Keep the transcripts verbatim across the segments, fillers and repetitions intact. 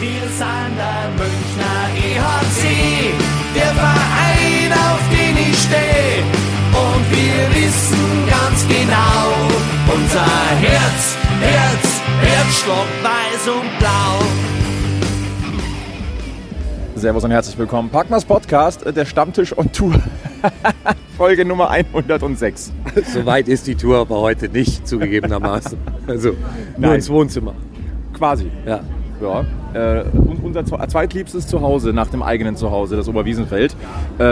Wir sind der Münchner E H C, der Verein, auf den ich stehe. Und wir wissen ganz genau, unser Herz, Herz, Herzschlag, weiß und blau. Servus und herzlich willkommen. Packmas Podcast, der Stammtisch on Tour. Folge Nummer hundertsechs. Soweit ist die Tour aber heute nicht, zugegebenermaßen. Also nur ins Wohnzimmer. Quasi. Ja. Ja, äh, unser zweitliebstes Zuhause nach dem eigenen Zuhause, das Oberwiesenfeld. Äh,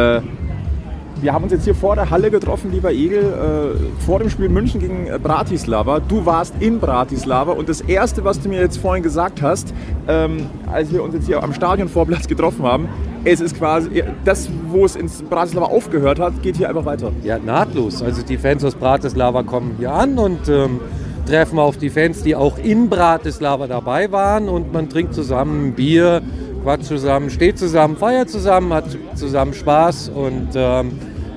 wir haben uns jetzt hier vor der Halle getroffen, lieber Egel, äh, vor dem Spiel München gegen Bratislava. Du warst in Bratislava und das Erste, was du mir jetzt vorhin gesagt hast, ähm, als wir uns jetzt hier am Stadionvorplatz getroffen haben, es ist quasi, das, wo es in Bratislava aufgehört hat, geht hier einfach weiter. Ja, nahtlos. Also die Fans aus Bratislava kommen hier an und... Ähm treffen auf die Fans, die auch in Bratislava dabei waren, und man trinkt zusammen Bier, quatscht zusammen, steht zusammen, feiert zusammen, hat zusammen Spaß und ähm,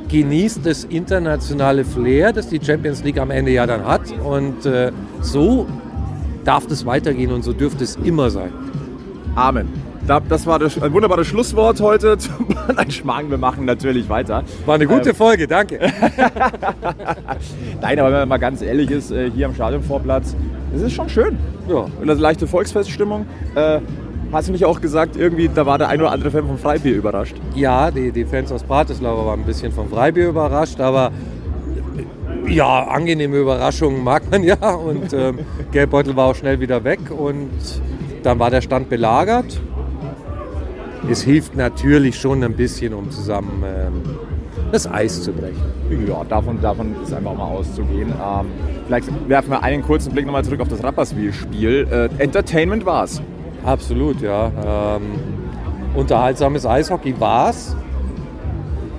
genießt das internationale Flair, das die Champions League am Ende ja dann hat, und äh, so darf das weitergehen und so dürfte es immer sein. Amen. Das war das, ein wunderbares Schlusswort heute zum Schmarrn. Wir machen natürlich weiter. War eine gute ähm. Folge, danke. Nein, aber wenn man mal ganz ehrlich ist, hier am Stadionvorplatz, es ist schon schön. Ja. Und das leichte Volksfeststimmung. Äh, hast du nicht auch gesagt, irgendwie, da war der ein oder andere Fan vom Freibier überrascht? Ja, die, die Fans aus Bratislava waren ein bisschen vom Freibier überrascht, aber ja, angenehme Überraschungen mag man ja. Und ähm, Geldbeutel war auch schnell wieder weg und dann war der Stand belagert. Es hilft natürlich schon ein bisschen, um zusammen ähm, das Eis zu brechen. Ja, davon, davon ist einfach mal auszugehen. Ähm, vielleicht werfen wir einen kurzen Blick nochmal zurück auf das Rapperswil-Spiel. Äh, Entertainment war's. Absolut, ja. Ähm, unterhaltsames Eishockey war's.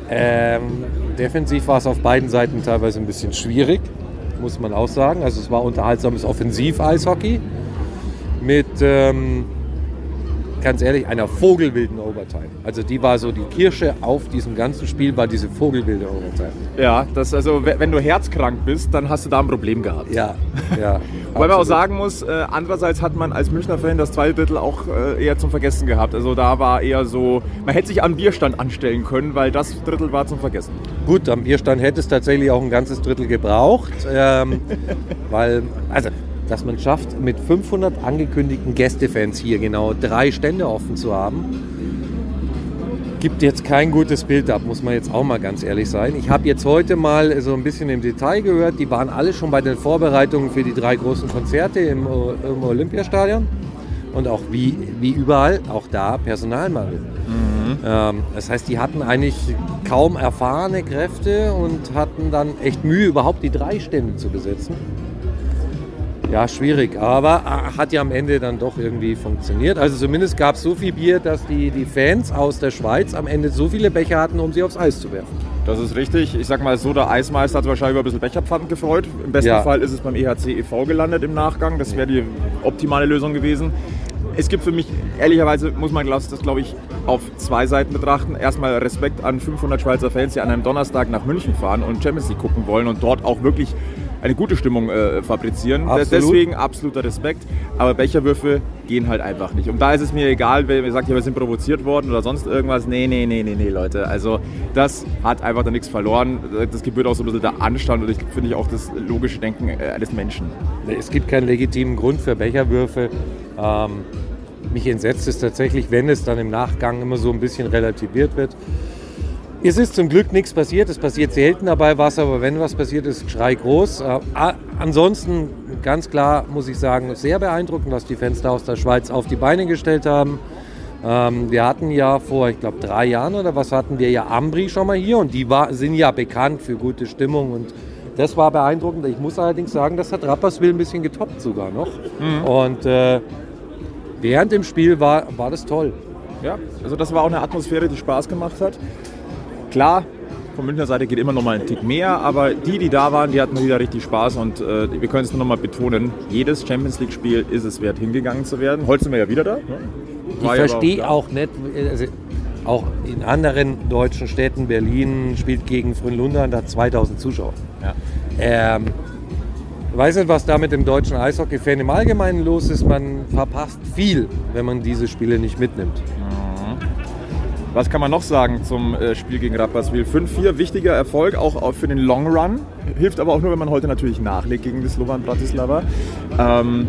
Ähm, defensiv war es auf beiden Seiten teilweise ein bisschen schwierig, muss man auch sagen. Also es war unterhaltsames Offensiv-Eishockey mit... Ähm, ganz ehrlich, einer vogelwilden Overtime. Also die war so die Kirsche auf diesem ganzen Spiel, war diese vogelwilde Overtime. Ja, das, also wenn du herzkrank bist, dann hast du da ein Problem gehabt. Ja, ja. Weil man auch sagen muss, äh, andererseits hat man als Münchner Fan das zweite Drittel auch äh, eher zum Vergessen gehabt. Also da war eher so, man hätte sich am Bierstand anstellen können, weil das Drittel war zum Vergessen. Gut, am Bierstand hätte es tatsächlich auch ein ganzes Drittel gebraucht, ähm, weil, also... dass man schafft, mit fünfhundert angekündigten Gästefans hier genau drei Stände offen zu haben, gibt jetzt kein gutes Bild ab, muss man jetzt auch mal ganz ehrlich sein. Ich habe jetzt heute mal so ein bisschen im Detail gehört, die waren alle schon bei den Vorbereitungen für die drei großen Konzerte im, im Olympiastadion und auch wie, wie überall, auch da Personalmangel. Mhm. Ähm, das heißt, die hatten eigentlich kaum erfahrene Kräfte und hatten dann echt Mühe, überhaupt die drei Stände zu besetzen. Ja, schwierig, aber hat ja am Ende dann doch irgendwie funktioniert. Also zumindest gab es so viel Bier, dass die, die Fans aus der Schweiz am Ende so viele Becher hatten, um sie aufs Eis zu werfen. Das ist richtig. Ich sag mal so, der Eismeister hat sich wahrscheinlich über ein bisschen Becherpfand gefreut. Im besten ja. Fall ist es beim E H C e V gelandet im Nachgang. Das wäre die optimale Lösung gewesen. Es gibt für mich, ehrlicherweise muss man das, glaube ich, auf zwei Seiten betrachten. Erstmal Respekt an fünfhundert Schweizer Fans, die an einem Donnerstag nach München fahren und Champions League gucken wollen und dort auch wirklich... eine gute Stimmung äh, fabrizieren. Absolut. Deswegen absoluter Respekt. Aber Becherwürfe gehen halt einfach nicht. Und da ist es mir egal, wenn ihr sagt, ja, wir sind provoziert worden oder sonst irgendwas. Nee, nee, nee, nee, nee, Leute. Also das hat einfach da nichts verloren. Das gebührt auch so ein bisschen der Anstand und ich finde ich auch das logische Denken äh, eines Menschen. Es gibt keinen legitimen Grund für Becherwürfe. Ähm, mich entsetzt es tatsächlich, wenn es dann im Nachgang immer so ein bisschen relativiert wird. Es ist zum Glück nichts passiert, es passiert selten dabei was, aber wenn was passiert ist, Schrei groß. Äh, ansonsten, ganz klar, muss ich sagen, sehr beeindruckend, was die Fans da aus der Schweiz auf die Beine gestellt haben. Ähm, wir hatten ja vor, ich glaube, drei Jahren oder was, hatten wir ja Ambri schon mal hier und die war, sind ja bekannt für gute Stimmung und das war beeindruckend. Ich muss allerdings sagen, das hat Rapperswil ein bisschen getoppt sogar noch. Mhm. Und äh, während dem Spiel war, war das toll. Ja, also das war auch eine Atmosphäre, die Spaß gemacht hat. Klar, von Münchner Seite geht immer noch mal ein Tick mehr, aber die, die da waren, die hatten wieder richtig Spaß und äh, wir können es nur noch mal betonen, jedes Champions-League-Spiel ist es wert, hingegangen zu werden. Heute sind wir ja wieder da. Ne? Ich verstehe auch nicht, also auch in anderen deutschen Städten, Berlin spielt gegen Frölunda und hat zweitausend Zuschauer. Ja. Ähm, Ich weiß nicht, was da mit dem deutschen Eishockey-Fan im Allgemeinen los ist. Man verpasst viel, wenn man diese Spiele nicht mitnimmt. Was kann man noch sagen zum Spiel gegen Rapperswil? fünf vier, wichtiger Erfolg, auch für den Long Run. Hilft aber auch nur, wenn man heute natürlich nachlegt gegen die Slovan Bratislava. Ähm,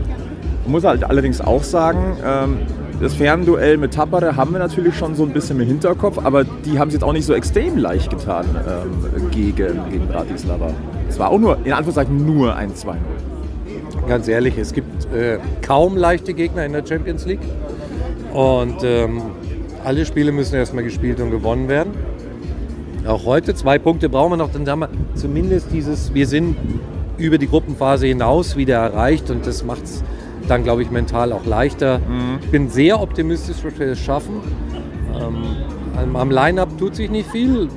muss halt allerdings auch sagen, ähm, das Fernduell mit Tappara haben wir natürlich schon so ein bisschen im Hinterkopf, aber die haben es jetzt auch nicht so extrem leicht getan ähm, gegen, gegen Bratislava. Es war auch nur, in Anführungszeichen, nur ein zwei null. Ganz ehrlich, es gibt äh, kaum leichte Gegner in der Champions League. Und... Ähm Alle Spiele müssen erstmal gespielt und gewonnen werden. Auch heute, zwei Punkte brauchen wir noch, dann haben wir zumindest dieses, wir sind über die Gruppenphase hinaus wieder erreicht und das macht es dann, glaube ich, mental auch leichter. Mhm. Ich bin sehr optimistisch, dass wir es schaffen. Ähm, am Line-Up tut sich nicht viel.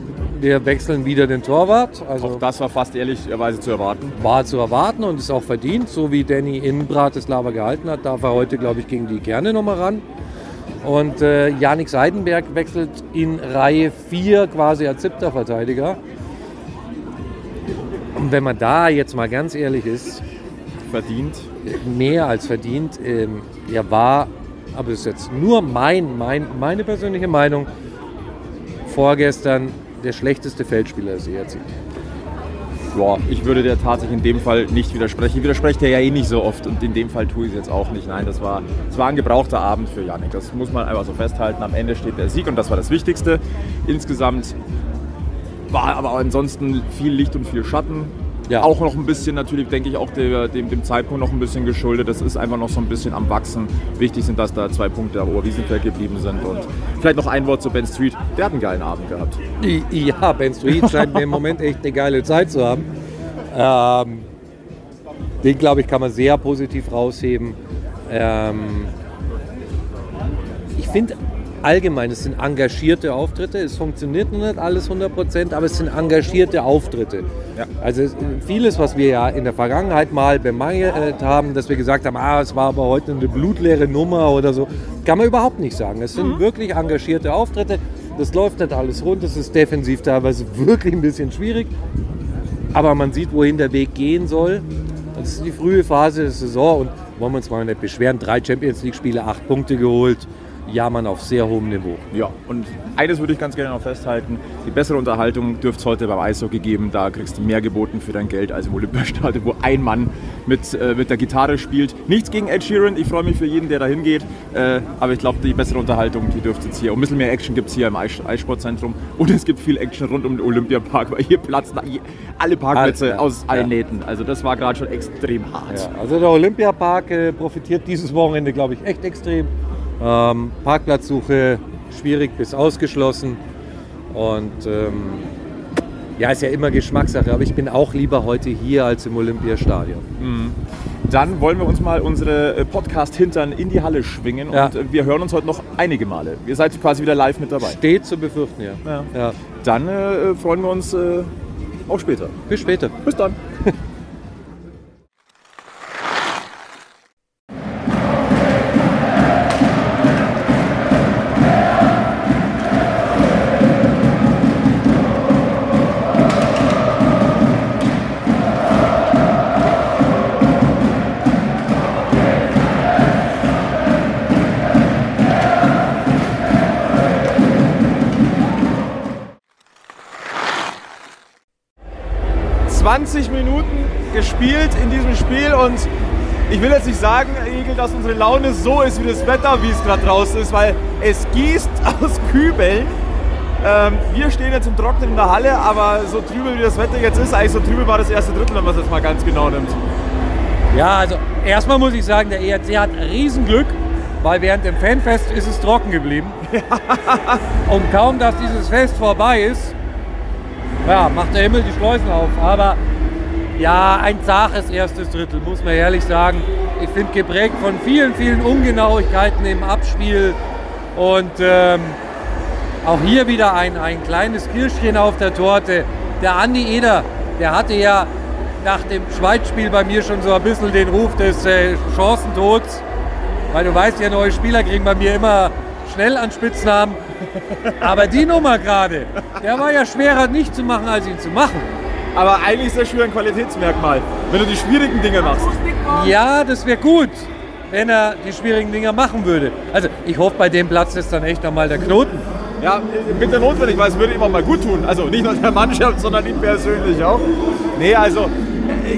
Wir wechseln wieder den Torwart. Also auch das war fast ehrlicherweise zu erwarten. War zu erwarten und ist auch verdient. So wie Danny in Bratislava gehalten hat, darf er heute, glaube ich, gegen die Kerne nochmal ran. Und äh, Janik Seidenberg wechselt in Reihe vier quasi als siebter Verteidiger. Und wenn man da jetzt mal ganz ehrlich ist, verdient, mehr als verdient, ähm, ja war, aber das ist jetzt nur mein, mein, meine persönliche Meinung, vorgestern der schlechteste Feldspieler des E H C. Boah, ich würde der tatsächlich in dem Fall nicht widersprechen. Ich widerspreche der ja eh nicht so oft und in dem Fall tue ich es jetzt auch nicht. Nein, das war, das war ein gebrauchter Abend für Yannick. Das muss man einfach so festhalten. Am Ende steht der Sieg und das war das Wichtigste. Insgesamt war aber ansonsten viel Licht und viel Schatten. Ja. Auch noch ein bisschen natürlich, denke ich, auch dem, dem Zeitpunkt noch ein bisschen geschuldet. Das ist einfach noch so ein bisschen am Wachsen. Wichtig sind, dass da zwei Punkte am Oberwiesenfeld geblieben sind. Und vielleicht noch ein Wort zu Ben Street. Der hat einen geilen Abend gehabt. Ja, Ben Street scheint mir im Moment echt eine geile Zeit zu haben. Ähm, den, glaube ich, kann man sehr positiv rausheben. Ähm, ich finde allgemein, es sind engagierte Auftritte. Es funktioniert nicht alles hundert Prozent, aber es sind engagierte Auftritte. Ja. Also vieles, was wir ja in der Vergangenheit mal bemängelt haben, dass wir gesagt haben, ah, es war aber heute eine blutleere Nummer oder so, kann man überhaupt nicht sagen. Es sind mhm. wirklich engagierte Auftritte. Das läuft nicht alles rund. Es ist defensiv teilweise wirklich ein bisschen schwierig. Aber man sieht, wohin der Weg gehen soll. Das ist die frühe Phase der Saison und wollen wir uns mal nicht beschweren. Drei Champions League-Spiele, acht Punkte geholt. Ja, man auf sehr hohem Niveau. Ja, und eines würde ich ganz gerne noch festhalten. Die bessere Unterhaltung dürfte es heute beim Eishockey geben. Da kriegst du mehr geboten für dein Geld als im Olympiastadion, wo ein Mann mit, äh, mit der Gitarre spielt. Nichts gegen Ed Sheeran. Ich freue mich für jeden, der da hingeht. Äh, aber ich glaube, die bessere Unterhaltung, die dürfte es hier. Und ein bisschen mehr Action gibt es hier im Eis- Eissportzentrum. Und es gibt viel Action rund um den Olympiapark, weil hier platzen alle Parkplätze Alter. aus allen ja. Nähten. Also das war gerade schon extrem hart. Ja, also der Olympiapark äh, profitiert dieses Wochenende, glaube ich, echt extrem. Ähm, Parkplatzsuche schwierig bis ausgeschlossen und ähm, ja, ist ja immer Geschmackssache, aber ich bin auch lieber heute hier als im Olympiastadion. Mhm. Dann wollen wir uns mal unsere Podcast-Hintern in die Halle schwingen ja. und wir hören uns heute noch einige Male. Ihr seid quasi wieder live mit dabei. Steht zu befürchten, ja. ja. ja. Dann äh, freuen wir uns äh, auch später. Bis später. Bis dann. zwanzig Minuten gespielt in diesem Spiel und ich will jetzt nicht sagen, Egel, dass unsere Laune so ist wie das Wetter, wie es gerade draußen ist, weil es gießt aus Kübeln. Ähm, wir stehen jetzt im Trocknen in der Halle, aber so trübe wie das Wetter jetzt ist, eigentlich so trübe war das erste Drittel, wenn man es jetzt mal ganz genau nimmt. Ja, also erstmal muss ich sagen, der E H C hat Riesenglück, weil während dem Fanfest ist es trocken geblieben. Und kaum, dass dieses Fest vorbei ist, ja, macht der Himmel die Schleusen auf, aber ja, ein zaches erstes Drittel, muss man ehrlich sagen. Ich finde geprägt von vielen, vielen Ungenauigkeiten im Abspiel und ähm, auch hier wieder ein, ein kleines Kirschchen auf der Torte. Der Andi Eder, der hatte ja nach dem Schweizspiel bei mir schon so ein bisschen den Ruf des äh, Chancentods, weil du weißt ja, neue Spieler kriegen bei mir immer schnell an Spitznamen. Aber die Nummer gerade, der war ja schwerer nicht zu machen, als ihn zu machen. Aber eigentlich ist das schon ein Qualitätsmerkmal, wenn du die schwierigen Dinge machst. Ja, das wäre gut, wenn er die schwierigen Dinger machen würde. Also ich hoffe, bei dem platzt jetzt dann echt einmal der Knoten. Ja, bitte notwendig, weil es würde ihm auch mal gut tun. Also nicht nur der Mannschaft, sondern ihm persönlich auch. Nee, also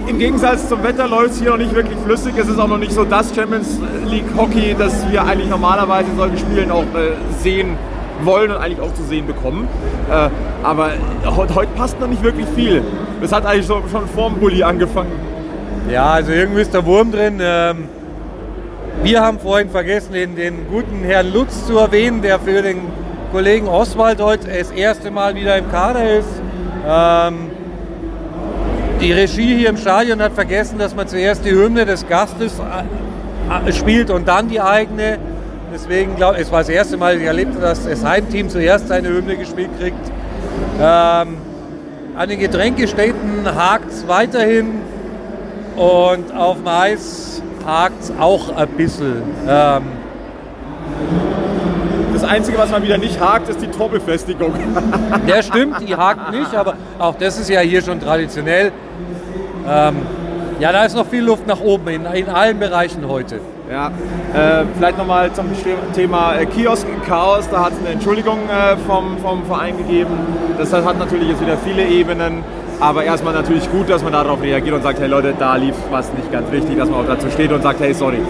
im Gegensatz zum Wetter läuft es hier noch nicht wirklich flüssig. Es ist auch noch nicht so das Champions League Hockey, das wir eigentlich normalerweise in solchen Spielen auch sehen wollen und eigentlich auch zu sehen bekommen. Aber heute passt noch nicht wirklich viel. Das hat eigentlich schon vor dem Bulli angefangen. Ja, also irgendwie ist der Wurm drin. Wir haben vorhin vergessen, den, den guten Herrn Lutz zu erwähnen, der für den Kollegen Oswald heute das erste Mal wieder im Kader ist. Ähm, die Regie hier im Stadion hat vergessen, dass man zuerst die Hymne des Gastes spielt und dann die eigene. Deswegen glaube ich, es war das erste Mal, dass ich erlebt habe, dass das Heimteam zuerst seine Hymne gespielt kriegt. Ähm, an den Getränkeständen hakt es weiterhin und auf dem Eis hakt es auch ein bisschen. Ähm, Das Einzige, was man wieder nicht hakt, ist die Trommelfestigung. Ja, stimmt, die hakt nicht, aber auch das ist ja hier schon traditionell. Ähm, ja, da ist noch viel Luft nach oben in, in allen Bereichen heute. Ja, äh, vielleicht nochmal zum Thema Kiosk-Chaos. Da hat es eine Entschuldigung äh, vom, vom Verein gegeben. Das hat natürlich jetzt wieder viele Ebenen. Aber erstmal natürlich gut, dass man darauf reagiert und sagt, hey Leute, da lief was nicht ganz richtig, dass man auch dazu steht und sagt, hey, sorry.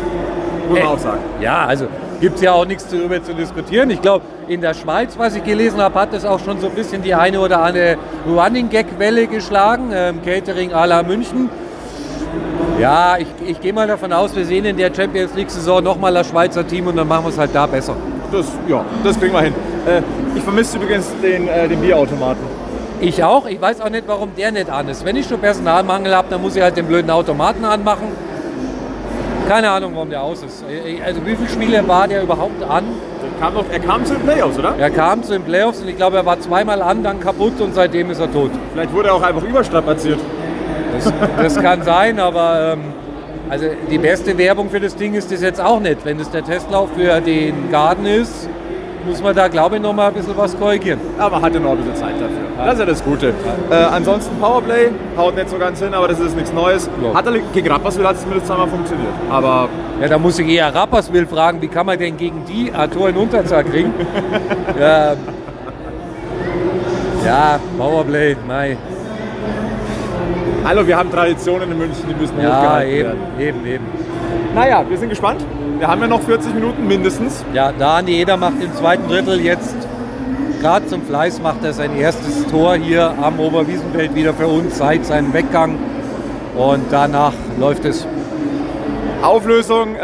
Muss man auch sagen. Ja, also gibt es ja auch nichts darüber zu diskutieren. Ich glaube, in der Schweiz, was ich gelesen habe, hat es auch schon so ein bisschen die eine oder andere Running-Gag-Welle geschlagen. Ähm, Catering à la München. Ja, ich, ich gehe mal davon aus, wir sehen in der Champions League-Saison nochmal das Schweizer Team und dann machen wir es halt da besser. Das, ja, das kriegen wir hin. Äh, ich vermisse übrigens den, äh, den Bierautomaten. Ich auch. Ich weiß auch nicht, warum der nicht an ist. Wenn ich schon Personalmangel habe, dann muss ich halt den blöden Automaten anmachen. Keine Ahnung, warum der aus ist. Also wie viele Spiele war der überhaupt an? Der kam noch, er kam zu den Playoffs, oder? Er kam zu den Playoffs und ich glaube, er war zweimal an, dann kaputt und seitdem ist er tot. Vielleicht wurde er auch einfach überstrapaziert. Das, das kann sein, aber ähm, also die beste Werbung für das Ding ist das jetzt auch nicht. Wenn es der Testlauf für den Garten ist, muss man da, glaube ich, noch mal ein bisschen was korrigieren. Aber hatte noch ein bisschen Zeit dafür. Ja. Das ist ja das Gute. Ja. Äh, ansonsten Powerplay, haut nicht so ganz hin, aber das ist nichts Neues. Ja. Hat er gegen Rapperswil hat es zumindest einmal funktioniert. Aber ja, da muss ich eher Rapperswil fragen, wie kann man denn gegen die ein Tor in Unterzahl kriegen? ja. ja, Powerplay, nein. Hallo, wir haben Traditionen in München, die müssen ja, hochgehalten eben, werden. Ja, eben, eben. Naja, wir sind gespannt. Wir haben ja noch vierzig Minuten mindestens. Ja, da Andi Eder macht im zweiten Drittel jetzt, gerade zum Fleiß, macht er sein erstes Tor hier am Oberwiesenfeld wieder für uns, seit seinem Weggang. Und danach läuft es. Auflösung äh,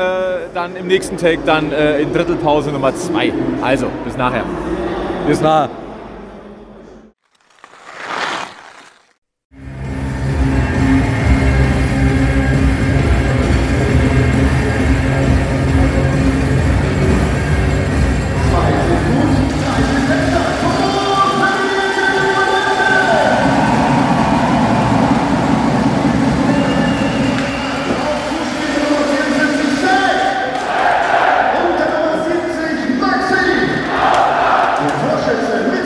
dann im nächsten Take, dann äh, in Drittelpause Nummer zwei. Also, bis nachher. Bis nachher. Thank you.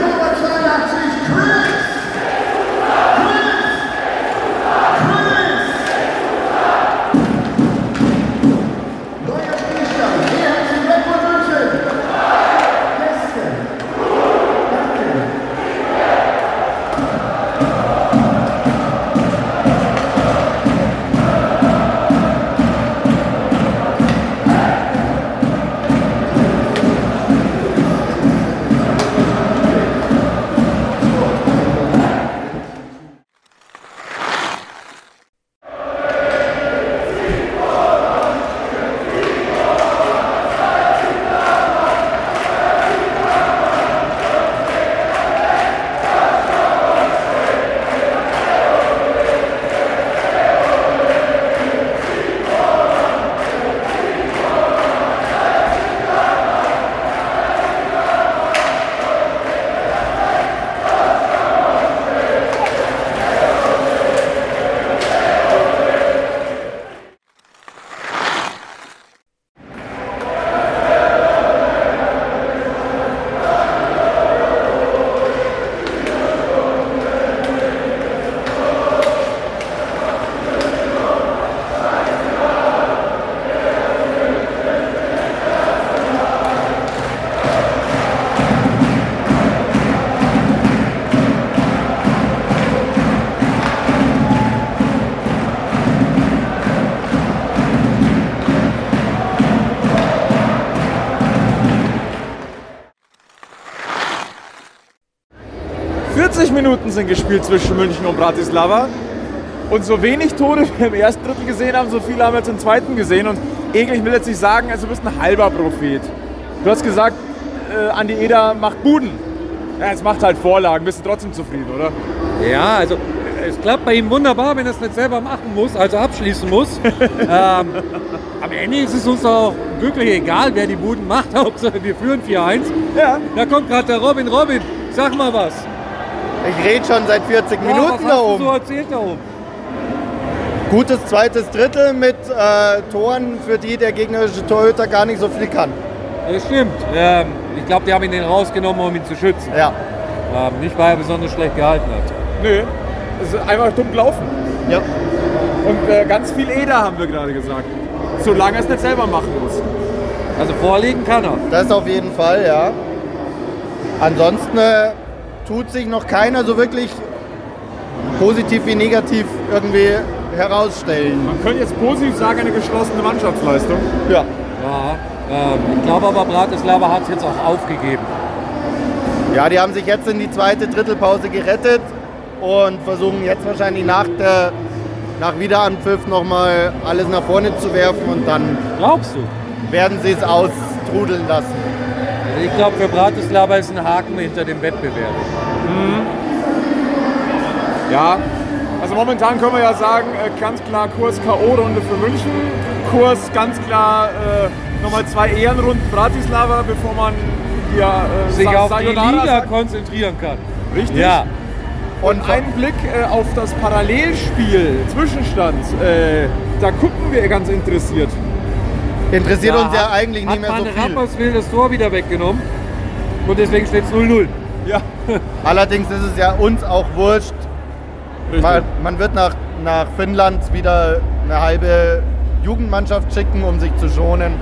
vierzig Minuten sind gespielt zwischen München und Bratislava. Und so wenig Tore wie wir im ersten Drittel gesehen haben, so viele haben wir jetzt im zweiten gesehen. Und Egel, ich will jetzt nicht sagen, also du bist ein halber Prophet. Du hast gesagt, äh, Andi Eder macht Buden. Ja, jetzt macht halt Vorlagen. Bist du trotzdem zufrieden, oder? Ja, also es klappt bei ihm wunderbar, wenn er es nicht selber machen muss, also abschließen muss. ähm, am Ende ist es uns auch wirklich egal, wer die Buden macht. Hauptsache wir führen vier eins. Ja. Da kommt gerade der Robin. Robin, sag mal was. Ich rede schon seit vierzig Minuten da oben. Was hast du so erzählt da oben? Gutes zweites Drittel mit äh, Toren, für die der gegnerische Torhüter gar nicht so viel kann. Das stimmt. Ähm, ich glaube, die haben ihn den rausgenommen, um ihn zu schützen. Ja. Ähm, nicht, weil er besonders schlecht gehalten hat. Nö, es ist einfach dumm gelaufen. Ja. Und äh, ganz viel Eder haben wir gerade gesagt. Solange er es nicht selber machen muss. Also vorlegen kann er. Das auf jeden Fall, ja. Ansonsten äh, tut sich noch keiner so wirklich positiv wie negativ irgendwie herausstellen. Man könnte jetzt positiv sagen, eine geschlossene Mannschaftsleistung. Ja. Ja, ähm, ich glaube aber, Bratislava hat es jetzt auch aufgegeben. Ja, die haben sich jetzt in die zweite Drittelpause gerettet und versuchen jetzt wahrscheinlich nach, der, nach Wiederanpfiff nochmal alles nach vorne zu werfen und dann glaubst du, werden sie es austrudeln lassen. Ich glaube, für Bratislava ist ein Haken hinter dem Wettbewerb. Mhm. Ja. Also momentan können wir ja sagen, ganz klar Kurs K O-Runde für München, Kurs ganz klar äh, nochmal zwei Ehrenrunden Bratislava, bevor man ja, äh, sich Sa- auf Sayonara die Liga sagt. Konzentrieren kann. Richtig. Ja. Und, Und einen Blick äh, auf das Parallelspiel, Zwischenstand, äh, da gucken wir ganz interessiert. Interessiert ja, uns ja hat, eigentlich nicht mehr so viel. Hat man Rapperswil das Tor wieder weggenommen und deswegen steht es null null. Ja. Allerdings ist es ja uns auch wurscht. Man, man wird nach, nach Finnland wieder eine halbe Jugendmannschaft schicken, um sich zu schonen.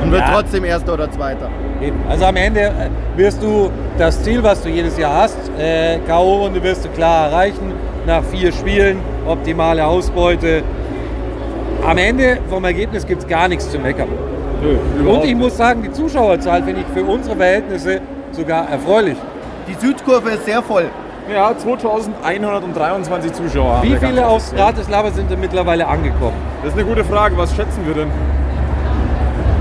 Und wird ja. trotzdem Erster oder Zweiter. Eben. Also am Ende wirst du das Ziel, was du jedes Jahr hast, äh, K O-Runde wirst du klar erreichen. Nach vier Spielen, optimale Ausbeute. Am Ende vom Ergebnis gibt es gar nichts zu meckern. Nö, Und ich muss sagen, die Zuschauerzahl finde ich für unsere Verhältnisse sogar erfreulich. Die Südkurve ist sehr voll. Ja, zweitausendeinhundertdreiundzwanzig Zuschauer. Wie viele aus Bratislava sind denn mittlerweile angekommen? Das ist eine gute Frage. Was schätzen wir denn?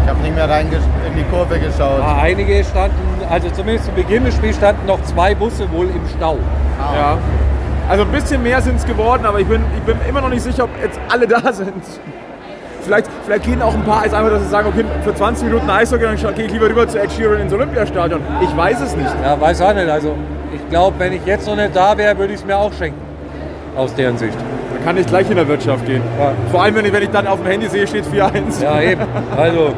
Ich habe nicht mehr rein in die Kurve geschaut. Ja, einige standen, also zumindest zu Beginn des Spiels standen noch zwei Busse wohl im Stau. Ah. Ja. Also ein bisschen mehr sind es geworden, aber ich bin, ich bin immer noch nicht sicher, ob jetzt alle da sind. Vielleicht, vielleicht gehen auch ein paar, als einfach, dass sie sagen, okay, für zwanzig Minuten Eishockey, dann gehe ich lieber rüber zu Ed Sheeran ins Olympiastadion. Ich weiß es nicht. Ja, weiß auch nicht. Also ich glaube, wenn ich jetzt noch nicht da wäre, würde ich es mir auch schenken. Aus deren Sicht. Dann kann ich gleich in der Wirtschaft gehen. Ja. Vor allem, wenn ich, wenn ich dann auf dem Handy sehe, steht vier eins. Ja, eben. Also.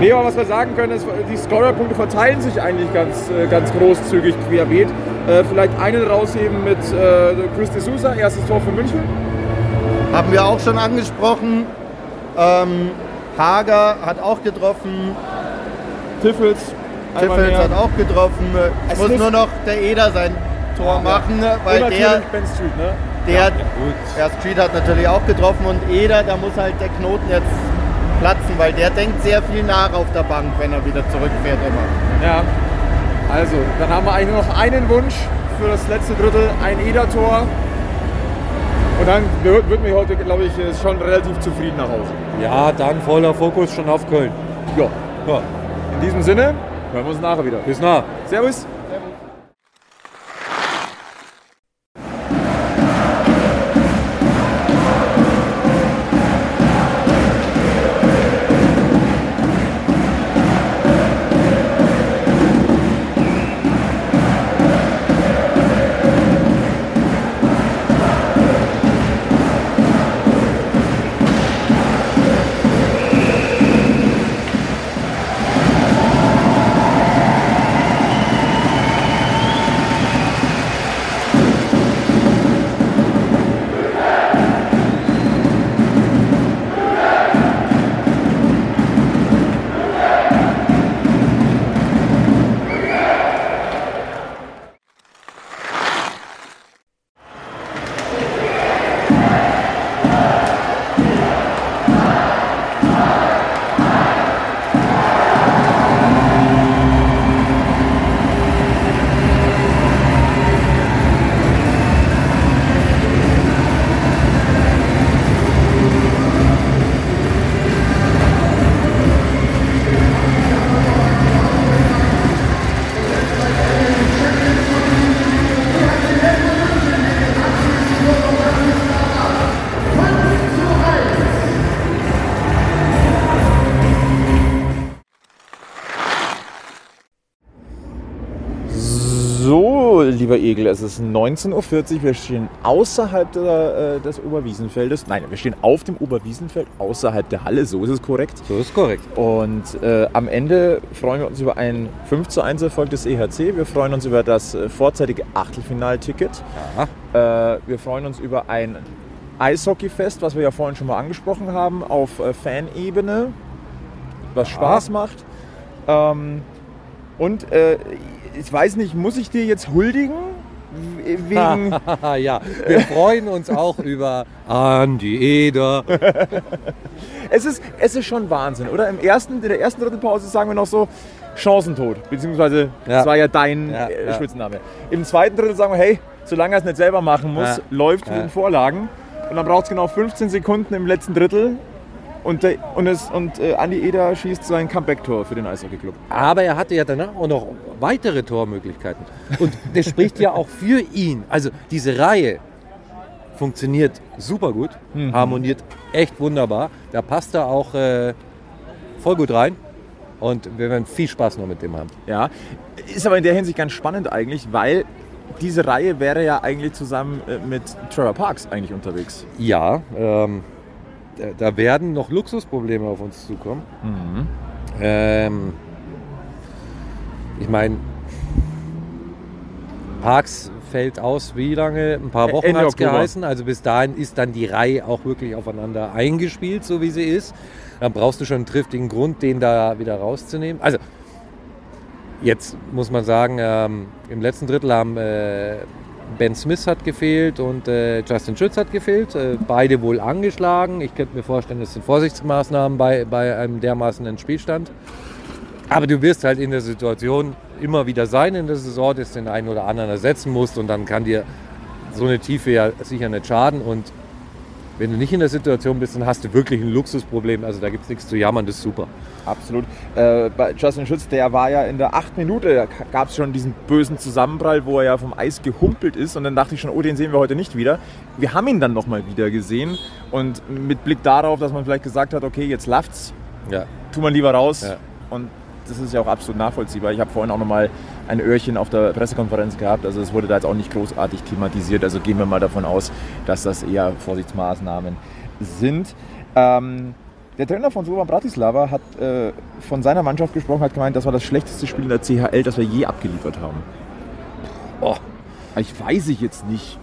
Nee, aber was wir sagen können, ist, die Scorerpunkte verteilen sich eigentlich ganz, ganz großzügig querbeet. Äh, vielleicht einen rausheben mit äh, Chris D'Souza, erstes Tor für München. Haben wir auch schon angesprochen. Ähm, Hager hat auch getroffen. Tiffels. Tiffels hat auch getroffen. Es muss nur noch der Eder sein Tor machen, ja, weil der, natürlich Ben Street, ne? Der, ja, ja, der Street hat natürlich auch getroffen und Eder, da muss halt der Knoten jetzt platzen, weil der denkt sehr viel nach auf der Bank, wenn er wieder zurückfährt immer. Ja, also dann haben wir eigentlich nur noch einen Wunsch für das letzte Drittel, ein Eder-Tor. Und dann wird mich heute, glaube ich, schon relativ zufrieden nach Hause. Ja, dann voller Fokus schon auf Köln. Ja, ja. In diesem Sinne. Hören wir uns nachher wieder. Bis nachher. Servus. Servus. lieber Egel, es ist neunzehn Uhr vierzig, wir stehen außerhalb der, äh, des Oberwiesenfeldes. Nein, wir stehen auf dem Oberwiesenfeld, außerhalb der Halle, so ist es korrekt. So ist es korrekt. Und äh, am Ende freuen wir uns über einen fünf zu eins Erfolg des E H C. Wir freuen uns über das äh, vorzeitige Achtelfinalticket. Äh, wir freuen uns über ein Eishockeyfest, was wir ja vorhin schon mal angesprochen haben, auf äh, Fanebene, was ja Spaß macht. Ähm, und äh, ich weiß nicht, muss ich dir jetzt huldigen? Wegen ja, wir freuen uns auch über Andi Eder. es, ist, es ist schon Wahnsinn, oder? Im ersten, in der ersten Drittelpause sagen wir noch so, Chancentod, beziehungsweise ja. das war ja dein ja, äh, ja. Spitzname. Im zweiten Drittel sagen wir, hey, solange er es nicht selber machen muss, ja. läuft ja. mit den Vorlagen. Und dann braucht es genau fünfzehn Sekunden im letzten Drittel. Und, der, und, es, und äh, Andi Eder schießt sein Comeback-Tor für den Eishockey-Club. Aber er hatte ja danach auch noch weitere Tormöglichkeiten. Und das spricht ja auch für ihn. Also diese Reihe funktioniert super gut, mhm. harmoniert echt wunderbar. Da passt er auch äh, voll gut rein. Und wir werden viel Spaß noch mit dem haben. Ja, ist aber in der Hinsicht ganz spannend eigentlich, weil diese Reihe wäre ja eigentlich zusammen mit Trevor Parks eigentlich unterwegs. Ja, ähm... da werden noch Luxusprobleme auf uns zukommen. Mhm. Ähm, ich meine, Parks fällt aus wie lange? Ein paar Wochen hat es geheißen. Also bis dahin ist dann die Reihe auch wirklich aufeinander eingespielt, so wie sie ist. Dann brauchst du schon einen triftigen Grund, den da wieder rauszunehmen. Also jetzt muss man sagen, ähm, im letzten Drittel haben... Äh, Ben Smith hat gefehlt und äh, Justin Schütz hat gefehlt. Äh, beide wohl angeschlagen. Ich könnte mir vorstellen, das sind Vorsichtsmaßnahmen bei, bei einem dermaßenen Spielstand. Aber du wirst halt in der Situation immer wieder sein in der Saison, dass du den einen oder anderen ersetzen musst. Und dann kann dir so eine Tiefe ja sicher nicht schaden. Und wenn du nicht in der Situation bist, dann hast du wirklich ein Luxusproblem. Also da gibt es nichts zu jammern, das ist super. Absolut. Äh, bei Justin Schütz, der war ja in der achten Minute, da gab es schon diesen bösen Zusammenprall, wo er ja vom Eis gehumpelt ist. Und dann dachte ich schon, oh, den sehen wir heute nicht wieder. Wir haben ihn dann nochmal wieder gesehen. Und mit Blick darauf, dass man vielleicht gesagt hat, okay, jetzt läuft's, ja. tu man lieber raus. Ja. Und das ist ja auch absolut nachvollziehbar. Ich habe vorhin auch nochmal ein Öhrchen auf der Pressekonferenz gehabt. Also es wurde da jetzt auch nicht großartig thematisiert. Also gehen wir mal davon aus, dass das eher Vorsichtsmaßnahmen sind. Ähm, der Trainer von Slovan Bratislava hat äh, von seiner Mannschaft gesprochen, hat gemeint, das war das schlechteste Spiel in der C H L, das wir je abgeliefert haben. Oh, ich weiß ich jetzt nicht.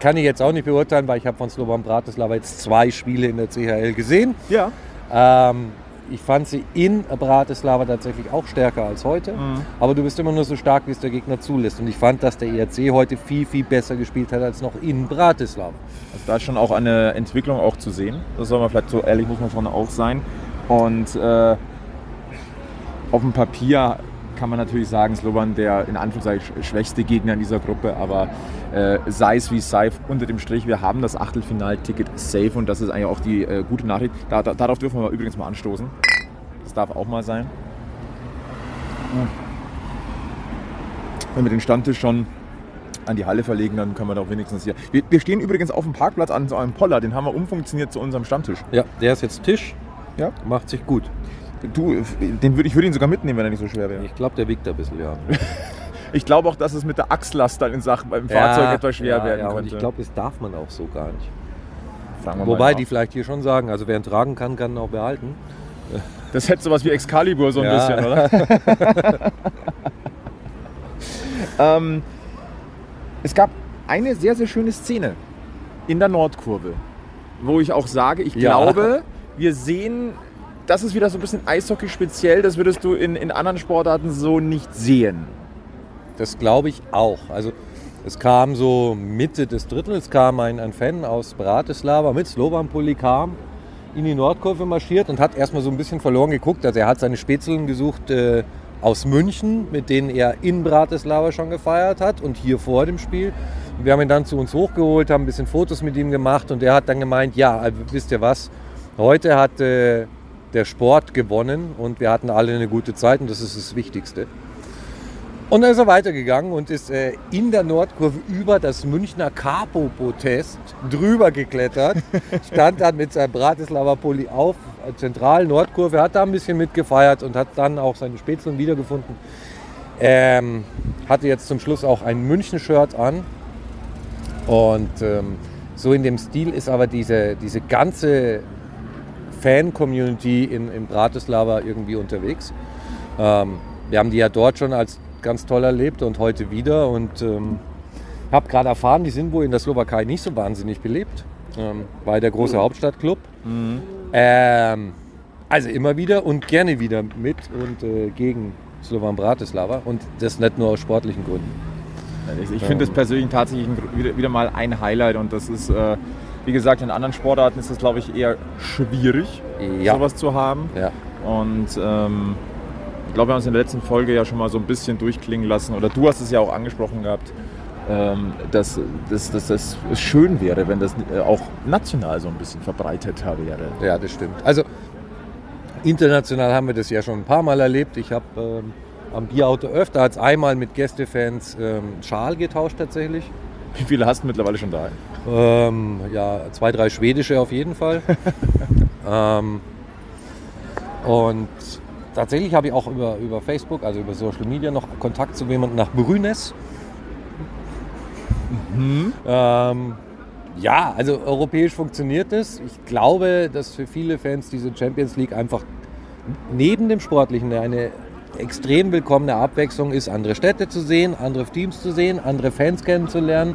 Kann ich jetzt auch nicht beurteilen, weil ich habe von Slovan Bratislava jetzt zwei Spiele in der C H L gesehen. Ja. Ähm, Ich fand sie in Bratislava tatsächlich auch stärker als heute. Mhm. Aber du bist immer nur so stark, wie es der Gegner zulässt. Und ich fand, dass der E R C heute viel, viel besser gespielt hat als noch in Bratislava. Also da ist schon auch eine Entwicklung auch zu sehen. Das soll man vielleicht so ehrlich, muss man schon auch sein. Und äh, auf dem Papier kann man natürlich sagen, Slovan der in Anführungszeichen schwächste Gegner in dieser Gruppe, aber äh, sei es wie es sei, unter dem Strich, wir haben das Achtelfinalticket safe und das ist eigentlich auch die äh, gute Nachricht. Da, da, darauf dürfen wir übrigens mal anstoßen. Das darf auch mal sein. Wenn wir den Stammtisch schon an die Halle verlegen, dann können wir doch wenigstens hier... Wir, wir stehen übrigens auf dem Parkplatz an so einem Poller, den haben wir umfunktioniert zu unserem Stammtisch. Ja, der ist jetzt Tisch, ja, macht sich gut. Du, den würd, ich würde ihn sogar mitnehmen, wenn er nicht so schwer wäre. Ich glaube, der wiegt da ein bisschen, ja. Ich glaube auch, dass es mit der Achslast dann in Sachen beim ja, Fahrzeug etwas schwer ja, werden ja, könnte. Und ich glaube, das darf man auch so gar nicht. Wobei die vielleicht hier schon sagen, also wer ihn tragen kann, kann ihn auch behalten. Das hätte sowas wie Excalibur so ein ja. bisschen, oder? ähm, es gab eine sehr, sehr schöne Szene in der Nordkurve, wo ich auch sage, ich ja. glaube, wir sehen... Das ist wieder so ein bisschen Eishockey speziell, das würdest du in, in anderen Sportarten so nicht sehen. Das glaube ich auch. Also es kam so Mitte des Drittels, kam ein, ein Fan aus Bratislava mit Slovan-Pulli, kam in die Nordkurve marschiert und hat erstmal so ein bisschen verloren geguckt. Also er hat seine Spätzeln gesucht äh, aus München, mit denen er in Bratislava schon gefeiert hat und hier vor dem Spiel. Wir haben ihn dann zu uns hochgeholt, haben ein bisschen Fotos mit ihm gemacht und er hat dann gemeint, ja, wisst ihr was, heute hat... Äh, der Sport gewonnen und wir hatten alle eine gute Zeit und das ist das Wichtigste. Und dann ist er weitergegangen und ist äh, in der Nordkurve über das Münchner Capo-Protest drüber geklettert, stand dann mit seinem Bratislava-Pulli auf, zentral Nordkurve, hat da ein bisschen mitgefeiert und hat dann auch seine Spätzeln wiedergefunden. Ähm, hatte jetzt zum Schluss auch ein München-Shirt an. Und ähm, so in dem Stil ist aber diese, diese ganze Fan-Community in, in Bratislava irgendwie unterwegs. Ähm, wir haben die ja dort schon als ganz toll erlebt und heute wieder. Und ähm, habe gerade erfahren, die sind wohl in der Slowakei nicht so wahnsinnig belebt. Ähm, weil der große Hauptstadtclub. Mhm. Ähm, also immer wieder und gerne wieder mit und äh, gegen Slovan Bratislava. Und das nicht nur aus sportlichen Gründen. Ich, ich finde das persönlich tatsächlich wieder, wieder mal ein Highlight. Und das ist, äh, wie gesagt, in anderen Sportarten ist das, glaube ich, eher schwierig, ja. sowas zu haben. Ja. Und ähm, ich glaube, wir haben es in der letzten Folge ja schon mal so ein bisschen durchklingen lassen. Oder du hast es ja auch angesprochen gehabt, ähm, dass das schön wäre, wenn das auch national so ein bisschen verbreiteter wäre. Ja, das stimmt. Also international haben wir das ja schon ein paar Mal erlebt. Ich habe... Ähm, am Bierauto öfter als einmal mit Gästefans ähm, Schal getauscht tatsächlich. Wie viele hast du mittlerweile schon da? Ähm, ja, zwei, drei schwedische auf jeden Fall. ähm, und tatsächlich habe ich auch über, über Facebook, also über Social Media noch Kontakt zu jemandem nach Brünnes. Mhm. Ähm, ja, also europäisch funktioniert es. Ich glaube, dass für viele Fans diese Champions League einfach neben dem Sportlichen eine extrem willkommene Abwechslung ist, andere Städte zu sehen, andere Teams zu sehen, andere Fans kennenzulernen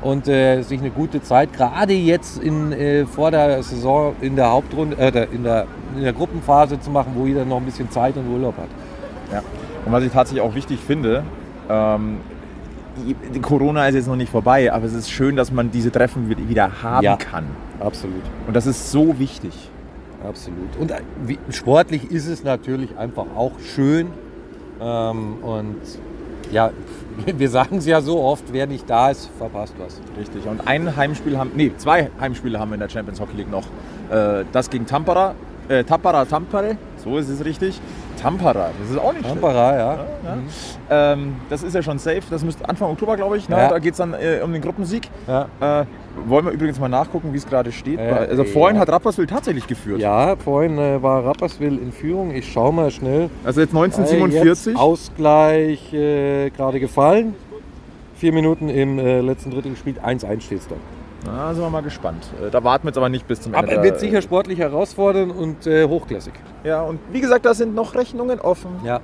und äh, sich eine gute Zeit, gerade jetzt in, äh, vor der Saison in der Hauptrunde, äh, in, der, in der Gruppenphase zu machen, wo jeder noch ein bisschen Zeit und Urlaub hat. Ja. Und was ich tatsächlich auch wichtig finde, ähm, die Corona ist jetzt noch nicht vorbei, aber es ist schön, dass man diese Treffen wieder haben ja, kann. Absolut. Und das ist so wichtig. Absolut. Und wie, sportlich ist es natürlich einfach auch schön. Ähm, und ja, wir sagen es ja so oft, wer nicht da ist, verpasst was. Richtig. Und ein Heimspiel haben, nee, zwei Heimspiele haben wir in der Champions Hockey League noch. Äh, das gegen Tappara, äh, Tappara, Tampere, so ist es richtig. Tampara, das ist auch nicht Tampara, schlimm. Ja. Ja, ja. Mhm. Ähm, das ist ja schon safe, das müsste Anfang Oktober, glaube ich, ne? Ja. Da geht es dann äh, um den Gruppensieg. Ja. Äh, wollen wir übrigens mal nachgucken, wie es gerade steht. Äh, also vorhin ja. hat Rapperswil tatsächlich geführt. Ja, vorhin äh, war Rapperswil in Führung, ich schaue mal schnell. Also jetzt neunzehn siebenundvierzig. Äh, jetzt Ausgleich äh, gerade gefallen, vier Minuten im äh, letzten Drittel gespielt, eins eins steht es dann. Da sind wir mal gespannt. Da warten wir jetzt aber nicht bis zum Ende. Aber er wird sicher sportlich herausfordern und äh, hochklassig. Ja, und wie gesagt, da sind noch Rechnungen offen. Ja.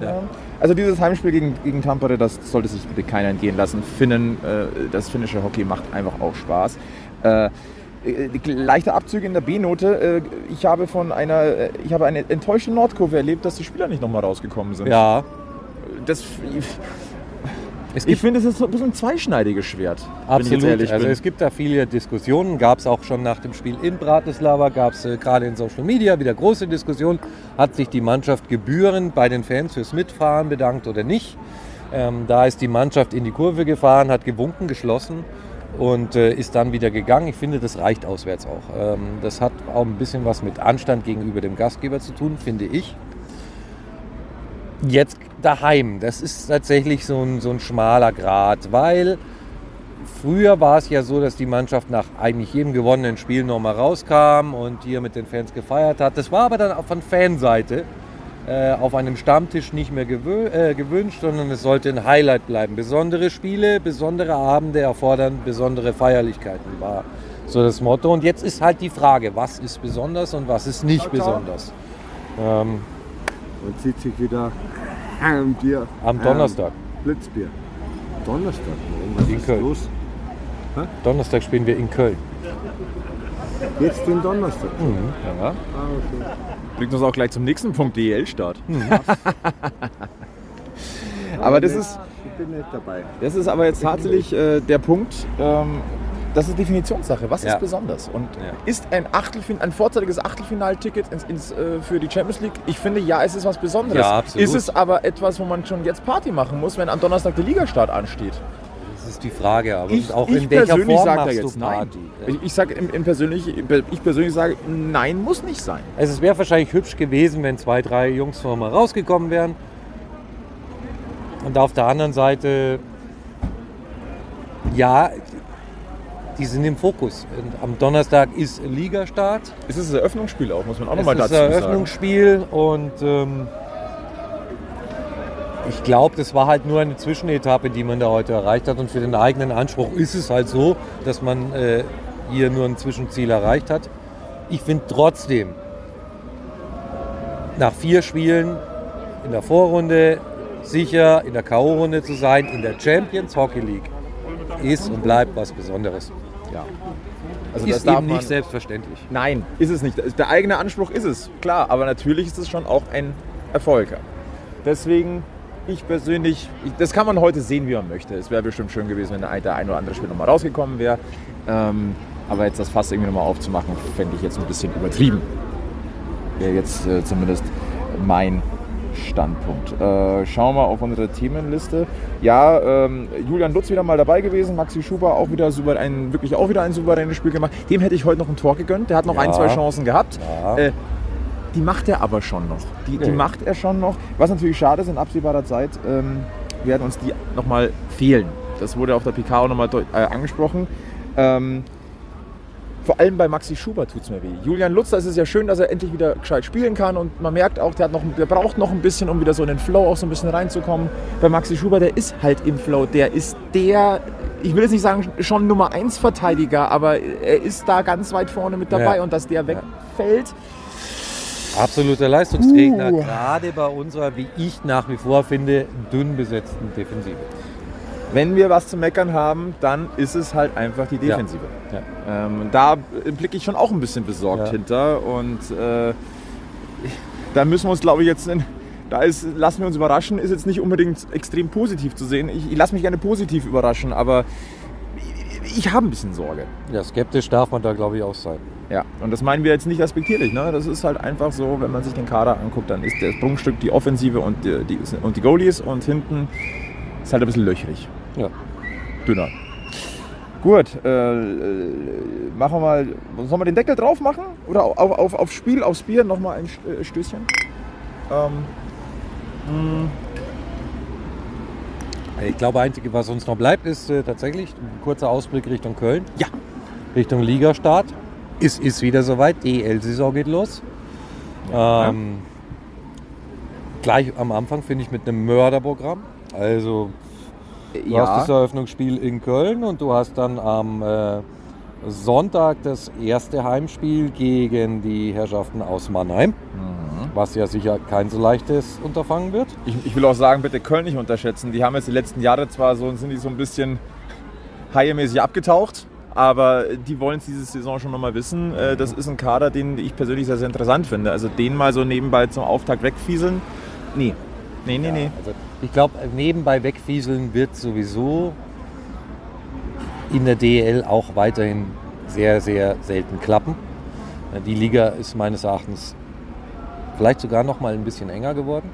ja. Also dieses Heimspiel gegen, gegen Tampere, das sollte sich bitte keiner entgehen lassen. Finnen, äh, das finnische Hockey macht einfach auch Spaß. Äh, leichte Abzüge in der B-Note. Äh, ich habe von einer, ich habe eine enttäuschte Nordkurve erlebt, dass die Spieler nicht nochmal rausgekommen sind. Ja. Das... Es gibt, ich finde, es ist so ein bisschen ein zweischneidiges Schwert. Absolut. Also es gibt da viele Diskussionen. Gab es auch schon nach dem Spiel in Bratislava, gab es äh, gerade in Social Media wieder große Diskussionen. Hat sich die Mannschaft gebührend bei den Fans fürs Mitfahren bedankt oder nicht? Ähm, da ist die Mannschaft in die Kurve gefahren, hat gewunken, geschlossen und äh, ist dann wieder gegangen. Ich finde, das reicht auswärts auch. Ähm, das hat auch ein bisschen was mit Anstand gegenüber dem Gastgeber zu tun, finde ich. Jetzt daheim, das ist tatsächlich so ein, so ein schmaler Grat, weil früher war es ja so, dass die Mannschaft nach eigentlich jedem gewonnenen Spiel nochmal rauskam und hier mit den Fans gefeiert hat. Das war aber dann auch von Fanseite äh, auf einem Stammtisch nicht mehr gewö- äh, gewünscht, sondern es sollte ein Highlight bleiben. Besondere Spiele, besondere Abende erfordern besondere Feierlichkeiten, war so das Motto. Und jetzt ist halt die Frage, was ist besonders und was ist nicht besonders? Ähm, Man sieht sich wieder am Bier. Am Donnerstag. Ähm, Blitzbier. Donnerstag? Was in ist Köln. Los? Hä? Donnerstag spielen wir in Köln. Jetzt den Donnerstag? Mhm. Ja. Ah, okay. Bringt uns auch gleich zum nächsten Punkt, D E L-Start. Mhm. aber das ist... Ich bin nicht dabei. Das ist aber jetzt tatsächlich äh, der Punkt... Ähm, das ist Definitionssache. Was ja. ist besonders? Und ja. ist ein, Achtelfin- ein vorzeitiges Achtelfinalticket ins, ins, äh, für die Champions League? Ich finde, ja, es ist was Besonderes. Ja, absolut. Ist es aber etwas, wo man schon jetzt Party machen muss, wenn am Donnerstag der Ligastart ansteht? Das ist die Frage. Aber ich, auch ich in welcher Form machst jetzt du Party? Nein. Ja. Ich, ich, sag, im, im persönlich, ich persönlich sage, nein, muss nicht sein. Also es wäre wahrscheinlich hübsch gewesen, wenn zwei, drei Jungs noch mal rausgekommen wären. Und auf der anderen Seite, ja... Die sind im Fokus. Und am Donnerstag ist Ligastart. Es ist das Eröffnungsspiel auch, muss man auch nochmal dazu sagen. Es ist das Eröffnungsspiel und ähm, ich glaube, das war halt nur eine Zwischenetappe, die man da heute erreicht hat. Und für den eigenen Anspruch ist es halt so, dass man äh, hier nur ein Zwischenziel erreicht hat. Ich finde trotzdem, nach vier Spielen in der Vorrunde sicher in der K O-Runde zu sein, in der Champions Hockey League, ist und bleibt was Besonderes. Ja. Also ist das darf eben nicht man, selbstverständlich. Nein, ist es nicht. Der eigene Anspruch ist es, klar. Aber natürlich ist es schon auch ein Erfolg. Deswegen, ich persönlich, ich, das kann man heute sehen, wie man möchte. Es wäre bestimmt schön gewesen, wenn der, der ein oder andere Spiel nochmal rausgekommen wäre. Ähm, aber jetzt das Fass irgendwie nochmal aufzumachen, fände ich jetzt ein bisschen übertrieben. Wäre ja, jetzt äh, zumindest mein Standpunkt. Äh, schauen wir auf unsere Themenliste. Ja, ähm, Julian Lutz wieder mal dabei gewesen, Maxi Schubert auch wieder super, ein, wirklich auch wieder ein souveränes Spiel gemacht. Dem hätte ich heute noch ein Tor gegönnt. Der hat noch ja. ein, zwei Chancen gehabt. Ja. Äh, die macht er aber schon noch. Die, die ja. macht er schon noch. Was natürlich schade ist, in absehbarer Zeit ähm, werden uns die nochmal fehlen. Das wurde auf der P K auch nochmal äh, angesprochen. Ähm, Vor allem bei Maxi Schubert tut es mir weh. Julian Lutz, das ist ja schön, dass er endlich wieder gescheit spielen kann. Und man merkt auch, der, hat noch, der braucht noch ein bisschen, um wieder so in den Flow auch so ein bisschen reinzukommen. Bei Maxi Schubert, der ist halt im Flow. Der ist der, ich will jetzt nicht sagen, schon Nummer eins Verteidiger, aber er ist da ganz weit vorne mit dabei. Ja. Und dass der wegfällt. Absoluter Leistungsträger, uh. gerade bei unserer, wie ich nach wie vor finde, dünn besetzten Defensive. Wenn wir was zu meckern haben, dann ist es halt einfach die Defensive. Ja. Ja. Ähm, da blicke ich schon auch ein bisschen besorgt ja. hinter. Und äh, da müssen wir uns, glaube ich, jetzt, in, da ist, lassen wir uns überraschen, ist jetzt nicht unbedingt extrem positiv zu sehen. Ich, ich lasse mich gerne positiv überraschen, aber ich, ich habe ein bisschen Sorge. Ja, skeptisch darf man da, glaube ich, auch sein. Ja, und das meinen wir jetzt nicht respektierlich. Ne? Das ist halt einfach so, wenn man sich den Kader anguckt, dann ist das Prunkstück die Offensive und die, die, und die Goalies und hinten ist halt ein bisschen löchrig. Ja. Dünner. Gut, äh, machen wir mal. Sollen wir den Deckel drauf machen? Oder auf, auf, aufs Spiel, aufs Bier nochmal ein Stößchen? Ähm. Ich glaube, einzige, was uns noch bleibt, ist äh, tatsächlich ein kurzer Ausblick Richtung Köln. Ja. Richtung Ligastart. Es ist wieder soweit. D E L-Saison geht los. Ja, ähm, ja. Gleich am Anfang finde ich mit einem Mörderprogramm. Also. Du ja. hast das Eröffnungsspiel in Köln und du hast dann am äh, Sonntag das erste Heimspiel gegen die Herrschaften aus Mannheim, mhm. was ja sicher kein so leichtes Unterfangen wird. Ich, ich will auch sagen, bitte Köln nicht unterschätzen. Die haben jetzt die letzten Jahre zwar so, sind die so ein bisschen haiemäßig abgetaucht, aber die wollen es diese Saison schon nochmal wissen. Mhm. Das ist ein Kader, den ich persönlich sehr, sehr interessant finde. Also den mal so nebenbei zum Auftakt wegfieseln, nee. Nee, nee, ja, nee. Also ich glaube, nebenbei wegfieseln wird sowieso in der D E L auch weiterhin sehr, sehr selten klappen. Die Liga ist meines Erachtens vielleicht sogar noch mal ein bisschen enger geworden.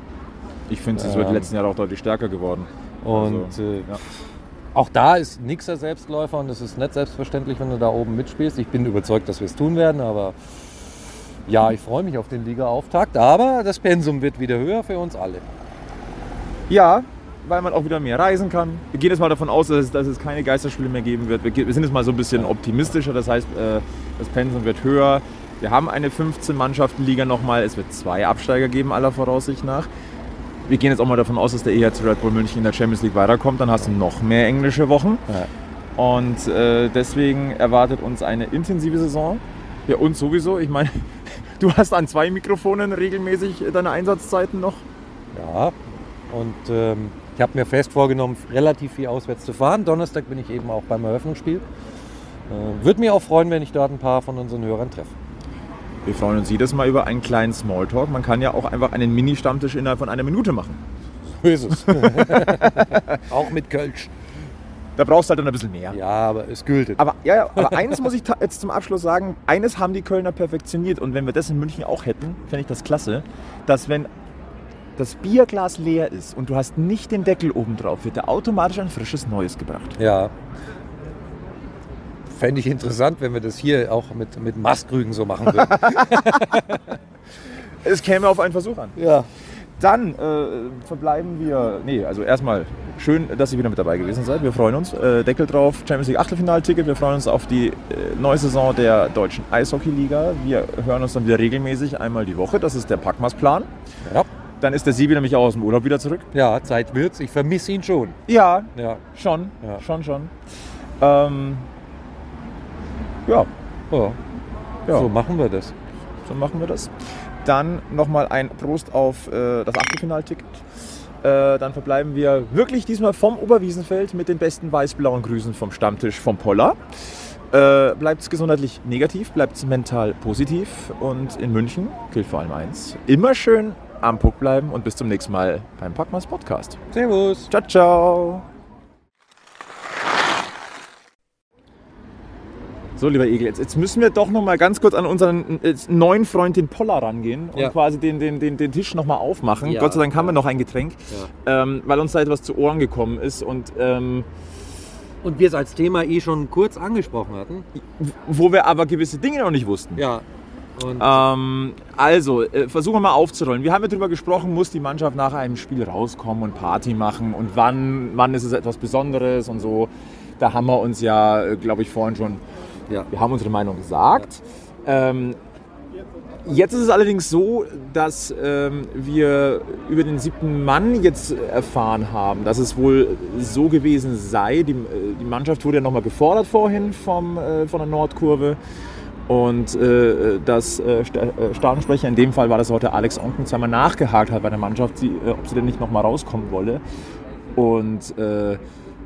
Ich finde, sie ist ähm, über die letzten Jahre auch deutlich stärker geworden. Und also, äh, ja. auch da ist nix der Selbstläufer und es ist nicht selbstverständlich, wenn du da oben mitspielst. Ich bin überzeugt, dass wir es tun werden, aber ja, ich freue mich auf den Liga-Auftakt. Aber das Pensum wird wieder höher für uns alle. Ja, weil man auch wieder mehr reisen kann. Wir gehen jetzt mal davon aus, dass es, dass es keine Geisterspiele mehr geben wird. Wir, wir sind jetzt mal so ein bisschen optimistischer. Das heißt, das Pensum wird höher. Wir haben eine fünfzehn-Mannschaften-Liga nochmal. Es wird zwei Absteiger geben, aller Voraussicht nach. Wir gehen jetzt auch mal davon aus, dass der E H C Red Bull München in der Champions League weiterkommt. Dann hast du noch mehr englische Wochen. Ja. Und äh, deswegen erwartet uns eine intensive Saison. Ja, uns sowieso. Ich meine, du hast an zwei Mikrofonen regelmäßig deine Einsatzzeiten noch. Ja. Und ähm, ich habe mir fest vorgenommen, relativ viel auswärts zu fahren. Donnerstag bin ich eben auch beim Eröffnungsspiel. Äh, Würde mich auch freuen, wenn ich dort ein paar von unseren Hörern treffe. Wir freuen uns jedes Mal über einen kleinen Smalltalk. Man kann ja auch einfach einen Mini-Stammtisch innerhalb von einer Minute machen. So ist es. Auch mit Kölsch. Da brauchst du halt dann ein bisschen mehr. Ja, aber es gilt. Aber, ja, ja, aber eines muss ich ta- jetzt zum Abschluss sagen. Eines haben die Kölner perfektioniert. Und wenn wir das in München auch hätten, fände ich das klasse, dass wenn das Bierglas leer ist und du hast nicht den Deckel oben drauf, wird da automatisch ein frisches Neues gebracht. Ja. Fände ich interessant, wenn wir das hier auch mit, mit Maßkrügen so machen würden. Es käme auf einen Versuch an. Ja. Dann äh, verbleiben wir. Nee, also erstmal schön, dass ihr wieder mit dabei gewesen seid. Wir freuen uns. Äh, Deckel drauf, Champions League Achtelfinalticket. Wir freuen uns auf die äh, neue Saison der deutschen Eishockey-Liga. Wir hören uns dann wieder regelmäßig einmal die Woche. Das ist der Packmas-Plan. Ja. Dann ist der Sibir nämlich auch aus dem Urlaub wieder zurück. Ja, Zeit wird's. Ich vermisse ihn schon. Ja, ja. schon. Ja. Schon, schon. Ähm, ja. ja. Ja. So machen wir das. So machen wir das. Dann nochmal ein Prost auf äh, das Achtelfinalticket. Äh, dann verbleiben wir wirklich diesmal vom Oberwiesenfeld mit den besten weiß-blauen Grüßen vom Stammtisch vom Poller. Äh, bleibt's gesundheitlich negativ, bleibt's mental positiv. Und in München gilt vor allem eins: immer schön am Puck bleiben und bis zum nächsten Mal beim Packmas Podcast. Servus. Ciao, ciao. So, lieber Egel, jetzt, jetzt müssen wir doch noch mal ganz kurz an unseren neuen Freund, den Poller, rangehen und ja. quasi den, den, den, den Tisch noch mal aufmachen. Ja, Gott sei Dank haben ja. wir noch ein Getränk, ja. ähm, weil uns da etwas zu Ohren gekommen ist. Und, ähm, und wir es als Thema eh schon kurz angesprochen hatten. Wo wir aber gewisse Dinge noch nicht wussten. Ja. Und ähm, also, äh, versuchen wir mal aufzurollen. Wir haben ja darüber gesprochen, muss die Mannschaft nach einem Spiel rauskommen und Party machen und wann, wann ist es etwas Besonderes und so. Da haben wir uns ja, glaube ich, vorhin schon, ja. wir haben unsere Meinung gesagt. Ja. Ähm, jetzt ist es allerdings so, dass ähm, wir über den siebten Mann jetzt erfahren haben, dass es wohl so gewesen sei. Die, die Mannschaft wurde ja nochmal gefordert vorhin vom, äh, von der Nordkurve. Und äh, das äh, Stadionsprecher, in dem Fall war das heute Alex Onken, zweimal nachgehakt hat bei der Mannschaft, die, äh, ob sie denn nicht nochmal rauskommen wolle. Und äh,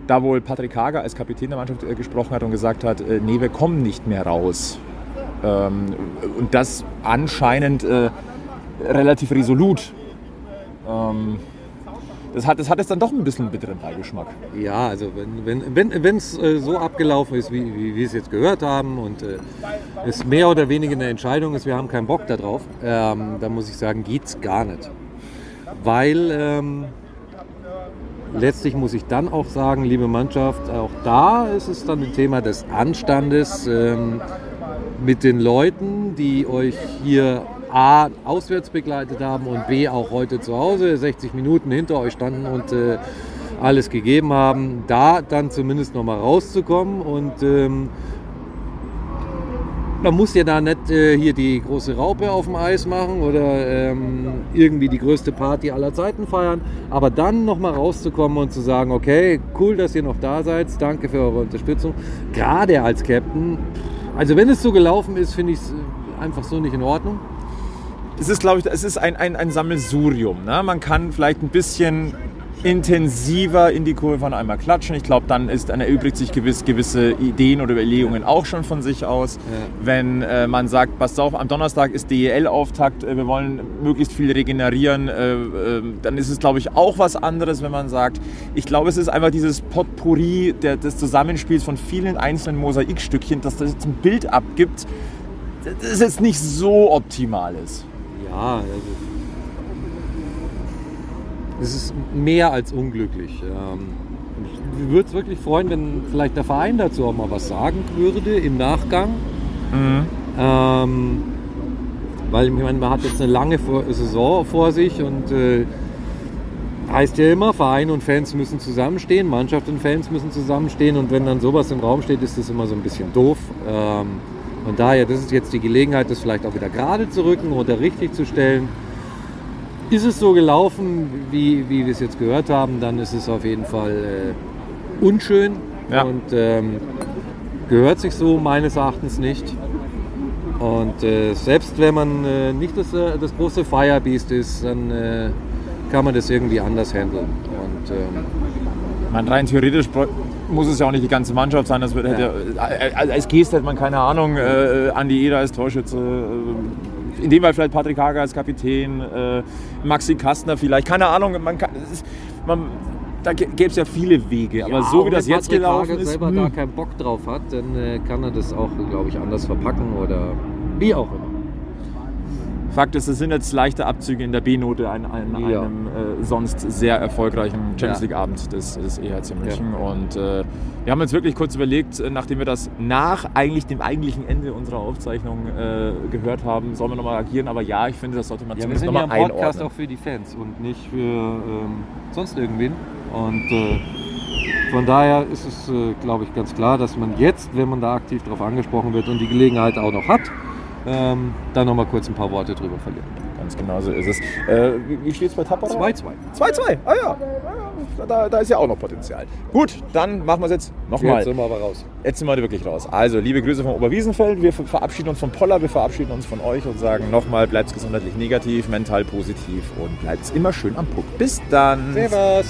da wohl Patrick Hager als Kapitän der Mannschaft äh, gesprochen hat und gesagt hat, äh, nee, wir kommen nicht mehr raus. Ähm, und das anscheinend äh, relativ resolut. Ähm, Das hat, das hat jetzt dann doch ein bisschen bitteren Beigeschmack. Ja, also wenn es wenn, äh, so abgelaufen ist, wie, wie wir es jetzt gehört haben und äh, es mehr oder weniger eine Entscheidung ist, wir haben keinen Bock darauf, ähm, dann muss ich sagen, geht's gar nicht. Weil ähm, letztlich muss ich dann auch sagen, liebe Mannschaft, auch da ist es dann ein Thema des Anstandes ähm, mit den Leuten, die euch hier A, auswärts begleitet haben und B, auch heute zu Hause, sechzig Minuten hinter euch standen und äh, alles gegeben haben, da dann zumindest nochmal rauszukommen. Und ähm, man muss ja da nicht äh, hier die große Raupe auf dem Eis machen oder ähm, irgendwie die größte Party aller Zeiten feiern, aber dann nochmal rauszukommen und zu sagen, okay, cool, dass ihr noch da seid, danke für eure Unterstützung, gerade als Captain. Also wenn es so gelaufen ist, finde ich es einfach so nicht in Ordnung. Es ist, glaube ich, es ist ein, ein, ein Sammelsurium. Ne? Man kann vielleicht ein bisschen intensiver in die Kurve von einmal klatschen. Ich glaube, dann ist, dann erübrigt sich gewiss, gewisse Ideen oder Überlegungen auch schon von sich aus. Ja. Wenn äh, man sagt, pass auf, am Donnerstag ist D E L-Auftakt, äh, wir wollen möglichst viel regenerieren, äh, äh, dann ist es, glaube ich, auch was anderes, wenn man sagt, ich glaube, es ist einfach dieses Potpourri der, des Zusammenspiels von vielen einzelnen Mosaikstückchen, dass das jetzt ein Bild abgibt, das jetzt nicht so optimal ist. Ja, also es ist mehr als unglücklich. Ich würde es wirklich freuen, wenn vielleicht der Verein dazu auch mal was sagen würde im Nachgang. Mhm. Ähm, weil ich meine, man hat jetzt eine lange Saison vor sich und äh, heißt ja immer, Verein und Fans müssen zusammenstehen, Mannschaft und Fans müssen zusammenstehen und wenn dann sowas im Raum steht, ist das immer so ein bisschen doof. Ähm, Und daher, das ist jetzt die Gelegenheit, das vielleicht auch wieder gerade zu rücken oder richtig zu stellen. Ist es so gelaufen, wie, wie wir es jetzt gehört haben, dann ist es auf jeden Fall äh, unschön ja. und ähm, gehört sich so meines Erachtens nicht. Und äh, selbst wenn man äh, nicht das, äh, das große Firebeast ist, dann äh, kann man das irgendwie anders handeln. Und, ähm, man rein theoretisch muss es ja auch nicht die ganze Mannschaft sein. Das wird, ja. hätte, als Geste hätte man keine Ahnung. Äh, Andi Eder als Torschütze, äh, in dem Fall vielleicht Patrick Hager als Kapitän, äh, Maxi Kastner vielleicht, keine Ahnung. Man kann, ist, man, da gäbe es ja viele Wege. Aber ja, so wie das jetzt Patrick gelaufen Hager ist, selber mh. da keinen Bock drauf hat, dann äh, kann er das auch, glaube ich, anders verpacken oder wie auch immer. Fakt ist, es sind jetzt leichte Abzüge in der B-Note an, an ja. einem äh, sonst sehr erfolgreichen Champions League-Abend des, des E H C München. Ja. Und äh, wir haben uns wirklich kurz überlegt, nachdem wir das nach eigentlich dem eigentlichen Ende unserer Aufzeichnung äh, gehört haben, sollen wir nochmal agieren. Aber ja, ich finde, das sollte man ja, zumindest nochmal einordnen. Wir sind ja ein Podcast auch für die Fans und nicht für ähm, sonst irgendwen. Und äh, von daher ist es, äh, glaube ich, ganz klar, dass man jetzt, wenn man da aktiv darauf angesprochen wird und die Gelegenheit auch noch hat, Ähm, dann noch mal kurz ein paar Worte drüber verlieren. Ganz genau so ist es. Äh, wie wie steht es bei Tappara? zwei zwei. zwei zwei, ah ja. Da, da ist ja auch noch Potenzial. Gut, dann machen wir es jetzt nochmal. Jetzt sind wir aber raus. Jetzt sind wir wirklich raus. Also, liebe Grüße vom Oberwiesenfeld. Wir verabschieden uns von Poller, wir verabschieden uns von euch und sagen nochmal, bleibt gesundheitlich negativ, mental positiv und bleibt immer schön am Puck. Bis dann. Servus.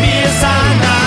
Wir sind